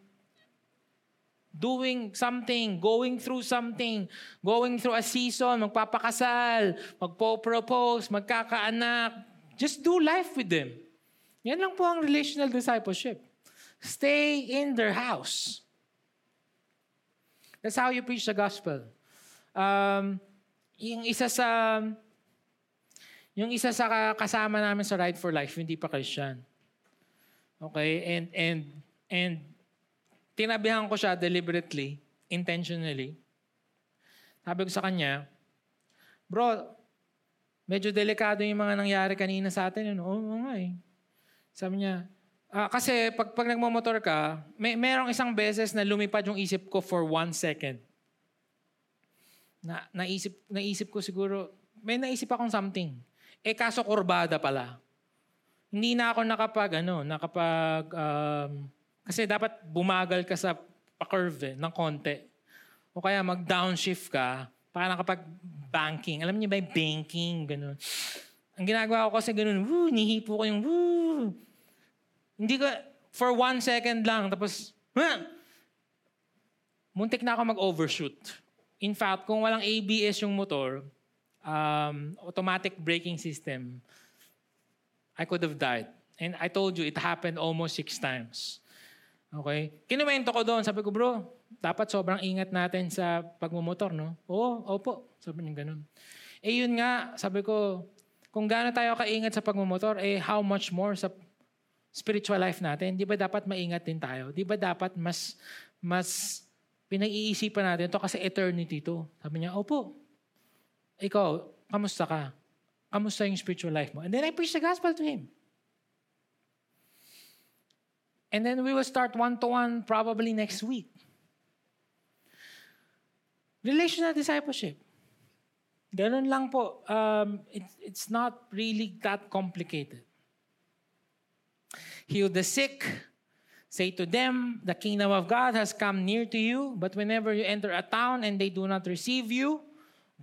doing something, going through something, going through a season, magpapakasal, magpo-propose, magkakaanak. Just do life with them. Yan lang po ang relational discipleship. Stay in their house. That's how you preach the gospel. Um, yung isa sa yung isa sa kasama namin sa Ride for Life, hindi pa Christian. Okay? And, and, and, tinabihan ko siya deliberately, intentionally. Sabi ko sa kanya, bro, medyo delikado yung mga nangyari kanina sa atin. Oo, oo nga eh. Sabi niya, ah, kasi pag, pag nagmamotor ka, may, merong isang beses na lumipad yung isip ko for one second. Na, naisip, naisip ko siguro, may naisip akong something. Eh kaso kurbada pala. Hindi na ako nakapag, ano, nakapag... Um, Kasi dapat bumagal ka sa pa-curve eh, ng konti. O kaya mag-downshift ka, para kapag banking. Alam niyo ba yung banking? Ganun. Ang ginagawa ko kasi ganun, woo, nihipo ko yung woo. Hindi ko, for one second lang, tapos, ha! Muntik na ako mag-overshoot. In fact, kung walang A B S yung motor, um, automatic braking system, I could have died. And I told you, it happened almost six times. Okay? Kinuwento ko doon. Sabi ko, bro, dapat sobrang ingat natin sa pagmumotor, no? Oo, opo. Sabi niya ganun. Eh, yun nga, sabi ko, kung gaano tayo kaingat sa pagmumotor, eh, how much more sa spiritual life natin? Di ba dapat maingat din tayo? Di ba dapat mas, mas pinag-iisipan natin to kasi eternity to? Sabi niya, opo. Ikaw, kamusta ka? Kamusta yung spiritual life mo? And then I preached the gospel to him. And then we will start one-to-one probably next week. Relational discipleship. Ganun lang po. Um, it, it's not really that complicated. Heal the sick. Say to them, the kingdom of God has come near to you, but whenever you enter a town and they do not receive you,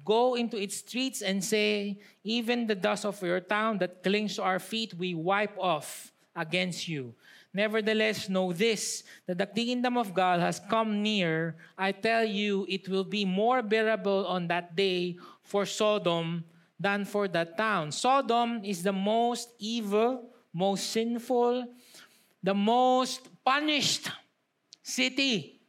go into its streets and say, even the dust of your town that clings to our feet, we wipe off against you. Nevertheless, know this, that the kingdom of God has come near. I tell you, it will be more bearable on that day for Sodom than for that town. Sodom is the most evil, most sinful, the most punished city.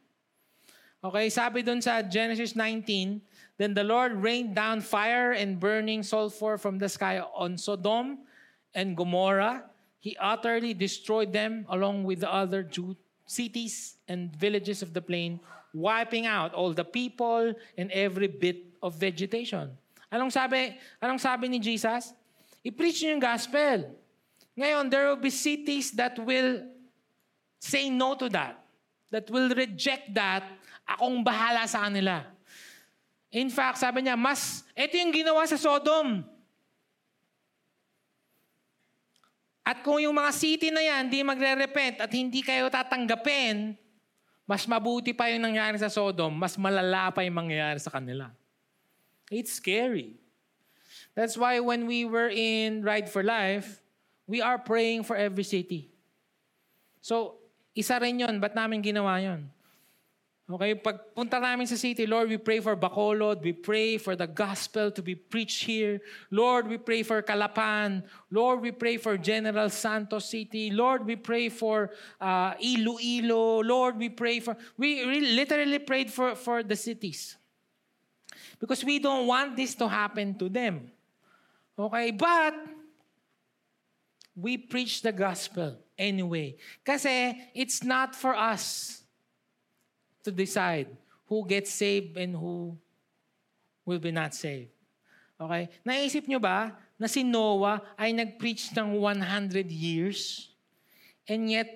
Okay, sabi dun sa Genesis nineteen, then the Lord rained down fire and burning sulfur from the sky on Sodom and Gomorrah. He utterly destroyed them along with the other Jew cities and villages of the plain, wiping out all the people and every bit of vegetation. Anong sabi, anong sabi ni Jesus? I-preach niyo yung gospel. Ngayon, there will be cities that will say no to that, that will reject that, akong bahala sa kanila. In fact, sabi niya, mas, ito yung ginawa sa Sodom. At kung yung mga city na yan, hindi magre-repent at hindi kayo tatanggapin, mas mabuti pa yung nangyari sa Sodom, mas malala pa yung mangyayari sa kanila. It's scary. That's why when we were in Ride for Life, we are praying for every city. So, isa rin yun. Ba't namin ginawa yun? Okay, pagpunta namin sa city, Lord, we pray for Bacolod. We pray for the gospel to be preached here. Lord, we pray for Calapan. Lord, we pray for General Santos City. Lord, we pray for uh, Iloilo. Lord, we pray for... We really, literally prayed for, for the cities. Because we don't want this to happen to them. Okay, but we preach the gospel anyway. Kasi it's not for us to decide who gets saved and who will be not saved. Okay? Naisip nyo ba na si Noah ay nag-preach ng one hundred years and yet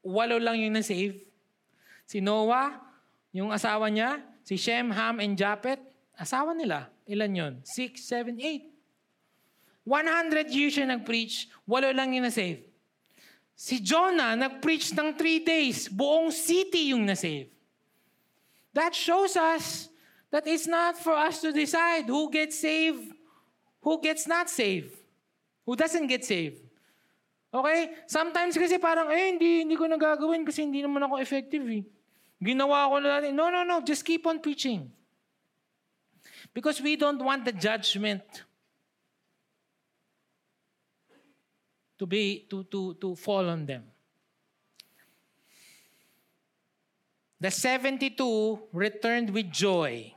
walo lang yung na-save? Si Noah, yung asawa niya, si Shem, Ham, and Japhet, asawa nila, ilan yun? Six, seven, eight. one hundred years yung nag-preach, walo lang yung na-save. Si Jonah, nag-preach ng three days. Buong city yung nasave. That shows us that it's not for us to decide who gets saved, who gets not saved, who doesn't get saved. Okay? Sometimes kasi parang, eh, hindi, hindi ko nagagawin kasi hindi naman ako effective eh. Ginawa ko na natin. No, no, no. Just keep on preaching. Because we don't want the judgment to be to to to fall on them. The seventy-two returned with joy,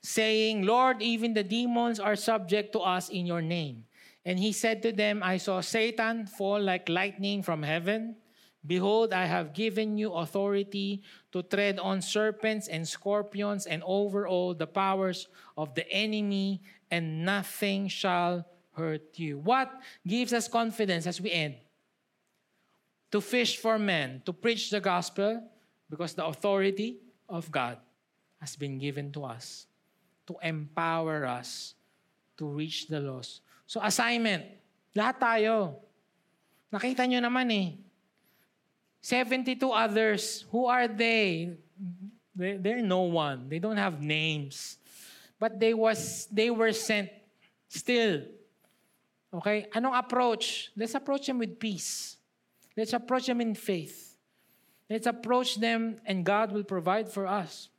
saying, "Lord, even the demons are subject to us in your name." And he said to them, "I saw Satan fall like lightning from heaven. Behold, I have given you authority to tread on serpents and scorpions and over all the powers of the enemy, and nothing shall hurt you." What gives us confidence as we end? To fish for men, to preach the gospel, because the authority of God has been given to us to empower us to reach the lost. So assignment, lahat tayo. Nakita nyo naman eh. seventy-two others, who are they? They're no one. They don't have names. But they was they were sent still. Okay? Anong approach? Let's approach them with peace. Let's approach them in faith. Let's approach them and God will provide for us.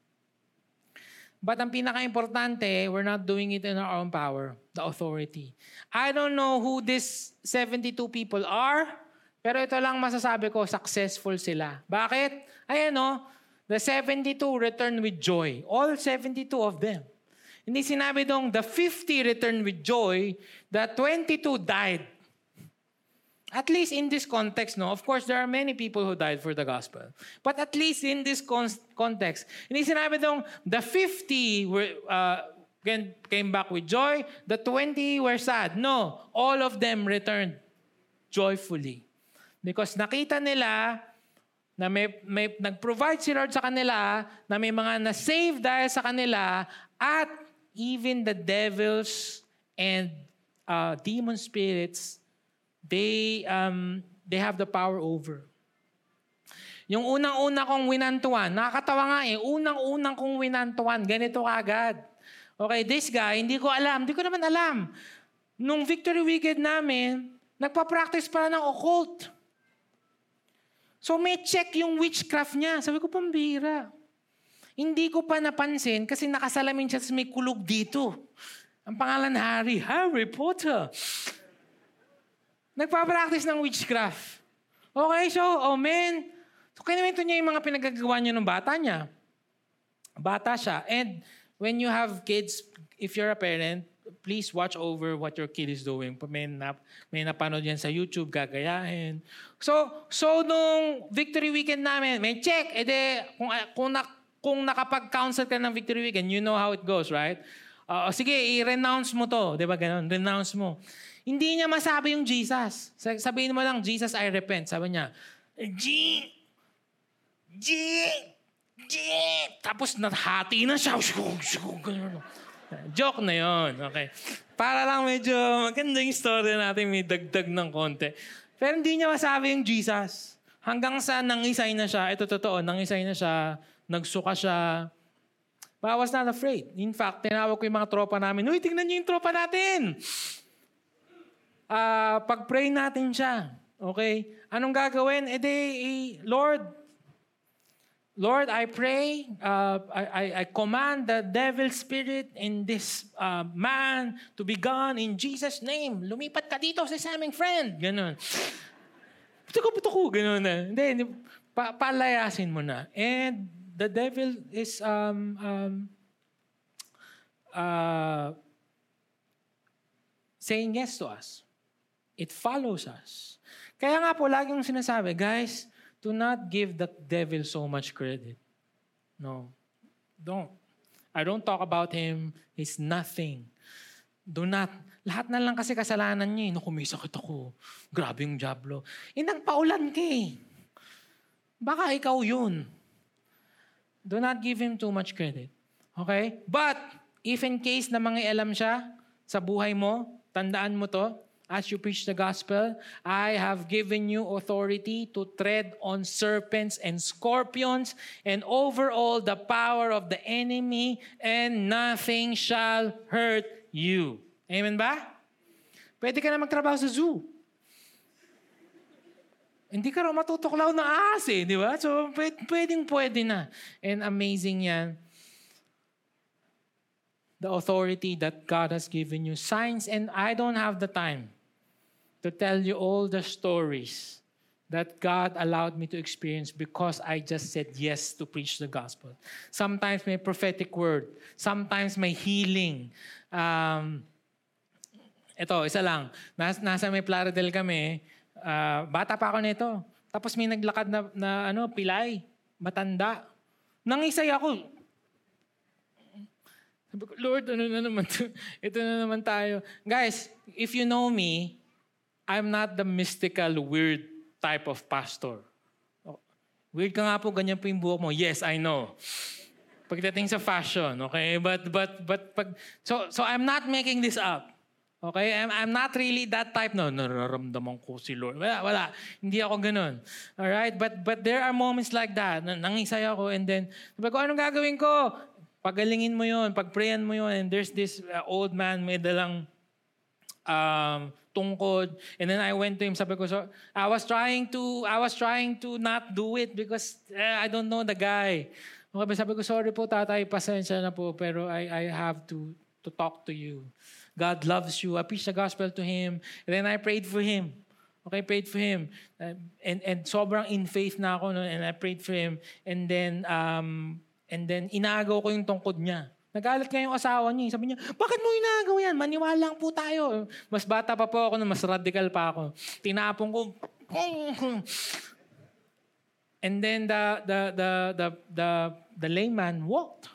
But ang pinaka-importante, we're not doing it in our own power, the authority. I don't know who these seventy-two people are, pero ito lang masasabi ko, successful sila. Bakit? Ayan o, the seventy-two returned with joy. All seventy-two of them. Hindi sinabi dong, the fifty returned with joy, the twenty-two died. At least in this context, no? Of course, there are many people who died for the gospel. But at least in this con- context, hindi sinabi dong, the fifty were, uh, came back with joy, the twenty were sad. No, all of them returned joyfully. Because nakita nila na may, may nag-provide si Lord sa kanila, na may mga na-save dahil sa kanila, at even the devils and uh, demon spirits, they um, they have the power over. Yung unang-una kong winantuan, nakakatawa nga eh, unang-unang kong winantuan, ganito kaagad. Okay, this guy, hindi ko alam, hindi ko naman alam. Nung Victory Weekend namin, nagpa-practice pala ng occult. So may check yung witchcraft niya. Sabi ko, pambira. Hindi ko pa napansin kasi nakasalamin siya sa may kulog dito. Ang pangalan Harry, Harry Potter. Nagpa-practice ng witchcraft. Okay, so, oh man. So, kinimento niya yung mga pinagagawa niya ng bata niya. Bata siya. And when you have kids, if you're a parent, please watch over what your kid is doing. May, nap- may napanood yan sa YouTube, gagayahin. So, so nung Victory Weekend namin, may check. E de, kung, kung, na, kung nakapag-counsel ka ng Victory Weekend, you know how it goes, right? Uh, sige, i-renounce mo to. Diba ganun? Renounce mo. Hindi niya masabi yung Jesus. Sabihin mo lang, Jesus, I repent. Sabi niya, G! G! G! Tapos nahati na siya. Joke na yun. Okay. Para lang medyo maganda yung story natin, may dagdag ng konti. Pero hindi niya masabi yung Jesus. Hanggang sa nangisay na siya, ito totoo, nangisay na siya, nagsuka siya, But I was not afraid. In fact, tinawag ko yung mga tropa namin, uy, tingnan niyo yung tropa natin! Uh, pag-pray natin siya. Okay? Anong gagawin? E de, Lord, Lord, I pray, uh, I, I, I command the devil spirit in this uh, man to be gone in Jesus' name. Lumipat ka dito sa aming friend. Ganon. Putuko-putuko, ganon na. Hindi, pa- palayasin mo na. And the devil is um um uh saying yes to us. It follows us. Kaya nga po lagi yung sinasabi, guys, do not give the devil so much credit. No. Don't. I don't talk about him. He's nothing. Do not. Lahat na lang kasi kasalanan niya. Naku, may sakit ako. Grabe yung diablo. Inang paulan ka eh. Baka ikaw yun. Do not give him too much credit. Okay? But, if in case na mangialam siya sa buhay mo, tandaan mo to, as you preach the gospel, I have given you authority to tread on serpents and scorpions and over all the power of the enemy, and nothing shall hurt you. Amen ba? Pwede ka na magtrabaho sa zoo. Hindi ka raw matutuklaw ng ahas eh, di ba? So, pwedeng pwede na. And amazing yan. The authority that God has given you. Signs, and I don't have the time to tell you all the stories that God allowed me to experience because I just said yes to preach the gospel. Sometimes may prophetic word. Sometimes may healing. Um, ito, isa lang. Nas, nasa may Plaridel kami, Uh, bata pa ako nito. Tapos may naglakad na, na ano, pilay. Matanda. Nangisay ako. Sabi ko, Lord, ano na naman to? Ito na naman tayo. Guys, if you know me, I'm not the mystical, weird type of pastor. Weird ka nga po, ganyan po yung buhok mo. Yes, I know. Pagdating sa fashion, okay? But, but, but, pag, so, so I'm not making this up. Okay? I'm, I'm not really that type. No, nararamdaman ko si Lord. Wala, wala. Hindi ako ganun. Alright? But but there are moments like that. Nangisay ako and then, sabi ko, anong gagawin ko? Pagalingin mo yun. Pagprayan mo yun. And there's this uh, old man, may dalang um, tungkod. And then I went to him. Sabi ko, so, I was trying to, I was trying to not do it because uh, I don't know the guy. Okay, sabi ko, sorry po tatay, pasensya na po. Pero I, I have to, to talk to you. God loves you. I preached the gospel to him. And then I prayed for him. Okay, prayed for him. Uh, and and sobrang in faith na ako noon, and I prayed for him. And then, um, and then inaagaw ko yung tungkod niya. Nagalit nga yung asawa niya. Sabi niya, bakit mo inaagaw yan? Maniwala po tayo. Mas bata pa po ako, mas radical pa ako. Tinapong ko. And then the, the, the, the, the, the layman walked.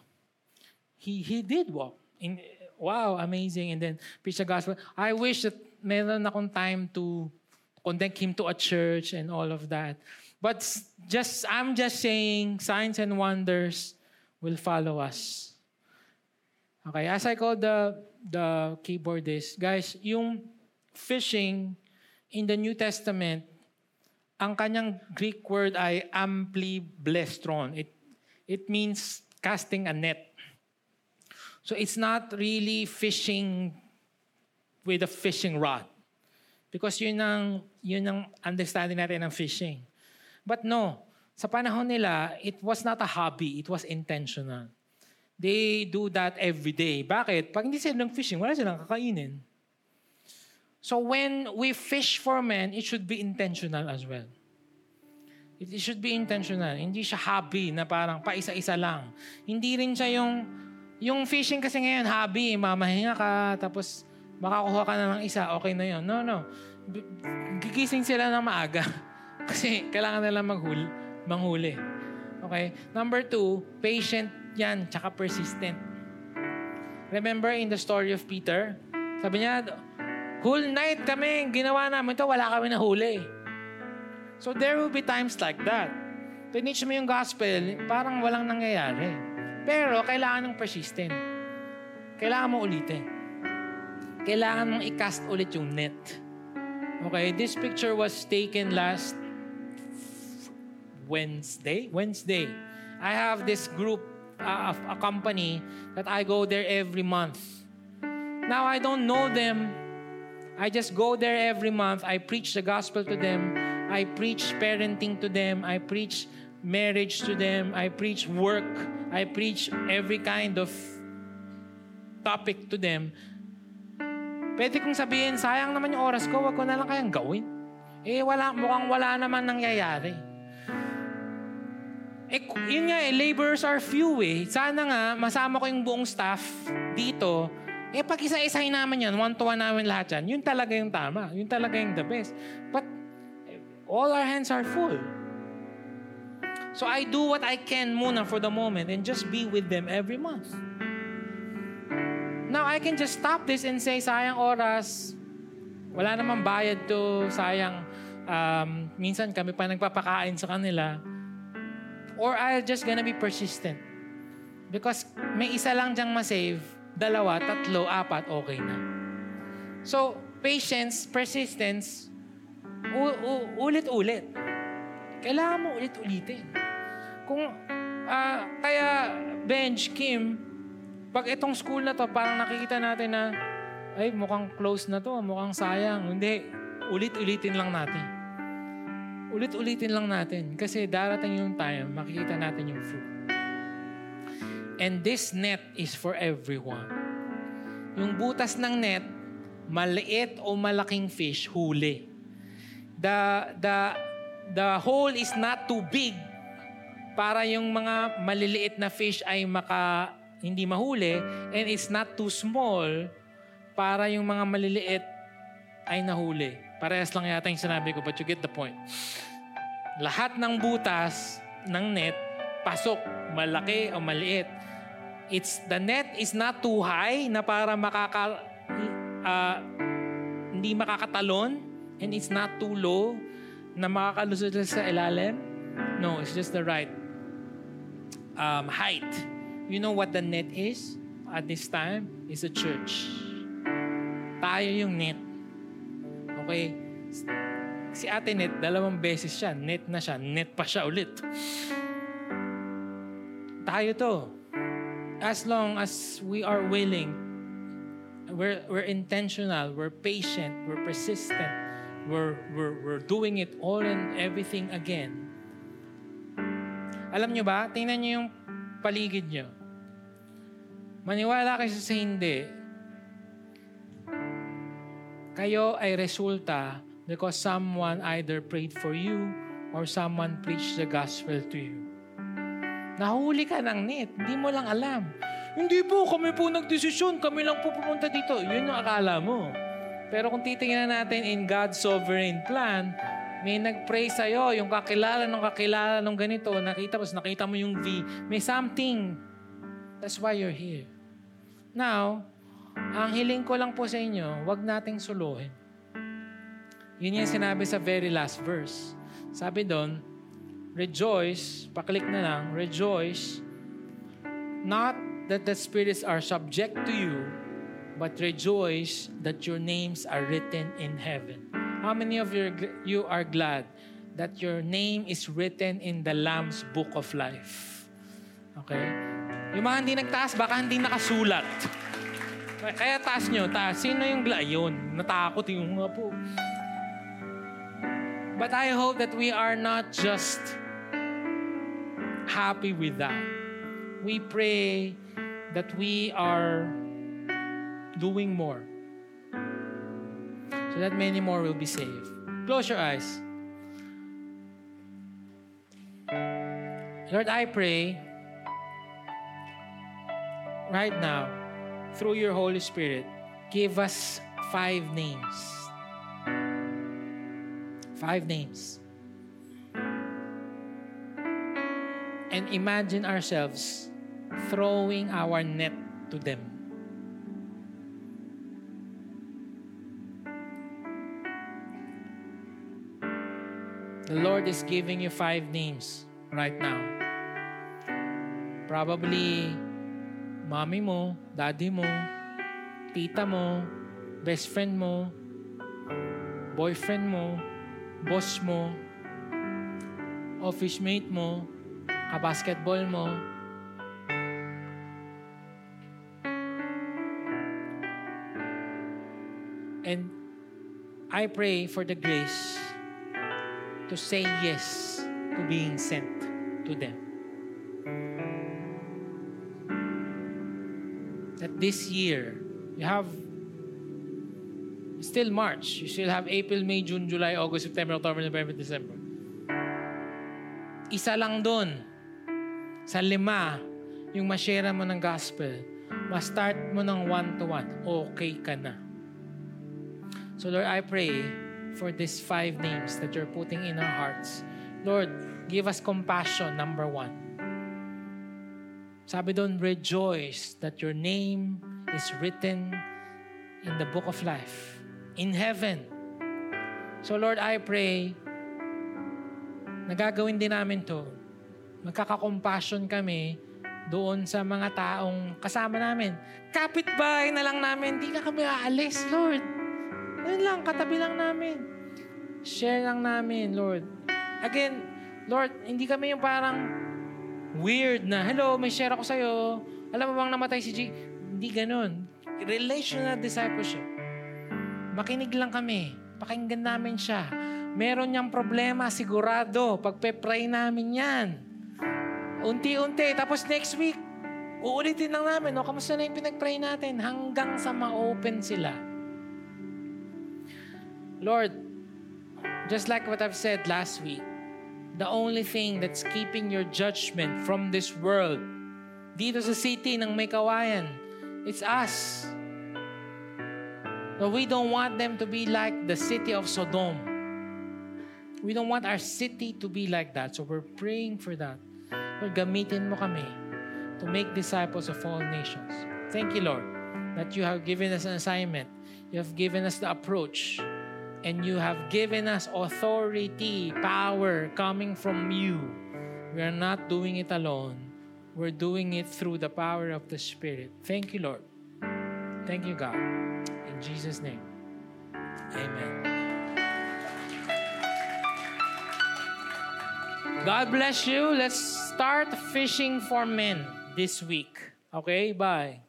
He, he did walk. In, wow, amazing. And then, preach the gospel. I wish that meron akong time to connect him to a church and all of that. But just, I'm just saying, signs and wonders will follow us. Okay, as I call the, the keyboardist, guys, yung fishing in the New Testament, ang kanyang Greek word ay ampli blestron. It, it means casting a net. So it's not really fishing with a fishing rod. Because yun ang, yun ang understanding natin ng fishing. But no, sa panahon nila, it was not a hobby. It was intentional. They do that every day. Bakit? Pag hindi silang fishing, wala silang kakainin. So when we fish for men, it should be intentional as well. It, it should be intentional. Hindi siya hobby na parang paisa-isa lang. Hindi rin siya yung... Yung fishing kasi ngayon, hobby, mamahinga ka, tapos makakuha ka na ng isa, okay na yun. No, no. Gigising sila ng maaga kasi kailangan nila maghul- manghuli. Okay? Number two, patient yan, tsaka persistent. Remember in the story of Peter, sabi niya, whole night kami, ginawa namin ito, wala kami nahuli. So there will be times like that. Tinitch mo yung gospel, parang walang nangyayari. Pero kailangan ng persistent. Kailangan mo ulitin. Kailangan mong i-cast ulit yung net. Okay, this picture was taken last Wednesday. Wednesday. I have this group a, a company that I go there every month. Now, I don't know them. I just go there every month. I preach the gospel to them. I preach parenting to them. I preach marriage to them. I preach work. I preach every kind of topic to them. Pwede kong sabihin, sayang naman yung oras ko, wag ko na lang kayang gawin. Eh, wala, mukhang wala naman nangyayari. Eh, yun nga eh, laborers are few eh. Sana nga, masama ko yung buong staff dito. Eh, pag isa-isahin naman yan, one-to-one namin lahat yan, yun talaga yung tama. Yun talaga yung the best. But, all our hands are full. So, I do what I can muna for the moment and just be with them every month. Now, I can just stop this and say, sayang oras, wala namang bayad to, sayang, um, minsan kami pa nagpapakain sa kanila. Or I'll just gonna be persistent. Because may isa lang dyang masave, dalawa, tatlo, apat, okay na. So, patience, persistence, u- u- ulit-ulit. Kailangan mo ulit-ulitin. Kung, uh, kaya, Benj, Kim, pag itong school na to, parang nakikita natin na, ay, mukhang close na to, mukhang sayang. Hindi, ulit-ulitin lang natin. Ulit-ulitin lang natin. Kasi darating yung time, makikita natin yung fruit. And this net is for everyone. Yung butas ng net, maliit o malaking fish, huli. The, the, the hole is not too big para yung mga maliliit na fish ay maka... hindi mahuli, and it's not too small para yung mga maliliit ay nahuli. Parehas lang yata yung sinabi ko, but you get the point. Lahat ng butas ng net, pasok, malaki o maliit. It's, the net is not too high na para makaka, uh, hindi makakatalon, and it's not too low na makakalusot sa ilalim. No, it's just the right um, height. You know what the net is at this time? It's a church. Tayo yung net. Okay? Si Ate Net, dalawang beses siya. Net na siya. Net pa siya ulit. Tayo to. As long as we are willing, we're, we're intentional, we're patient, we're persistent, we're, we're, we're doing it all and everything again. Alam nyo ba? Tingnan nyo yung paligid nyo. Maniwala kayo sa hindi. Kayo ay resulta because someone either prayed for you or someone preached the gospel to you. Nahuli ka ng net. Hindi mo lang alam. Hindi po, kami po nagdesisyon. Kami lang po pumunta dito. Yun yung akala mo. Pero kung titingnan natin in God's sovereign plan, may nag-pray sa'yo, yung kakilala ng kakilala ng ganito, nakita, tapos nakita mo yung V. May something. That's why you're here. Now, ang hiling ko lang po sa inyo, wag nating suluhin. Yun yung sinabi sa very last verse. Sabi doon, rejoice, paklik na lang, rejoice, not that the spirits are subject to you, but rejoice that your names are written in heaven. How many of you, you are glad that your name is written in the Lamb's Book of Life? Okay? Yung mga hindi nagtaas, baka hindi nakasulat. Kaya taas nyo, taas. Sino yung glad? Yun, natakot yung mga po. But I hope that we are not just happy with that. We pray that we are doing more, so that many more will be saved. Close your eyes. Lord, I pray right now, through your Holy Spirit, give us five names. Five names. And imagine ourselves throwing our net to them. The Lord is giving you five names right now. Probably, mommy mo, daddy mo, tita mo, best friend mo, boyfriend mo, boss mo, office mate mo, kabasketball mo, And I pray for the grace to say yes to being sent to them. That this year, you have still March. You still have April, May, June, July, August, September, October, November, December. Isa lang doon sa lima yung ma-share mo ng gospel. Ma-start mo ng one-to-one. Okay ka na. So Lord, I pray for these five names that you're putting in our hearts. Lord, give us compassion, number one. Sabi doon, rejoice that your name is written in the book of life, in heaven. So Lord, I pray, nagagawin din namin to. Magkaka-compassion kami doon sa mga taong kasama namin. Kapitbahay na lang namin, di na kami aalis, Lord. Ayun lang, katabi lang namin. Share lang namin, Lord. Again, Lord, hindi kami yung parang weird na, hello, may share ako sa'yo. Alam mo bang namatay si G? Hindi ganun. Relational discipleship. Makinig lang kami. Pakinggan namin siya. Meron niyang problema, sigurado. Pagpe-pray namin yan. Unti-unti. Tapos next week, uulitin lang namin. O, kamusta na yung pinag-pray natin? Hanggang sa ma-open sila. Lord, just like what I've said last week, the only thing that's keeping your judgment from this world, dito sa city ng Meycauayan, it's us. No, we don't want them to be like the city of Sodom. We don't want our city to be like that. So we're praying for that. Lord, gamitin mo kami to make disciples of all nations. Thank you, Lord, that you have given us an assignment. You have given us the approach. And you have given us authority, power coming from you. We are not doing it alone. We're doing it through the power of the Spirit. Thank you, Lord. Thank you, God. In Jesus' name. Amen. God bless you. Let's start fishing for men this week. Okay, bye.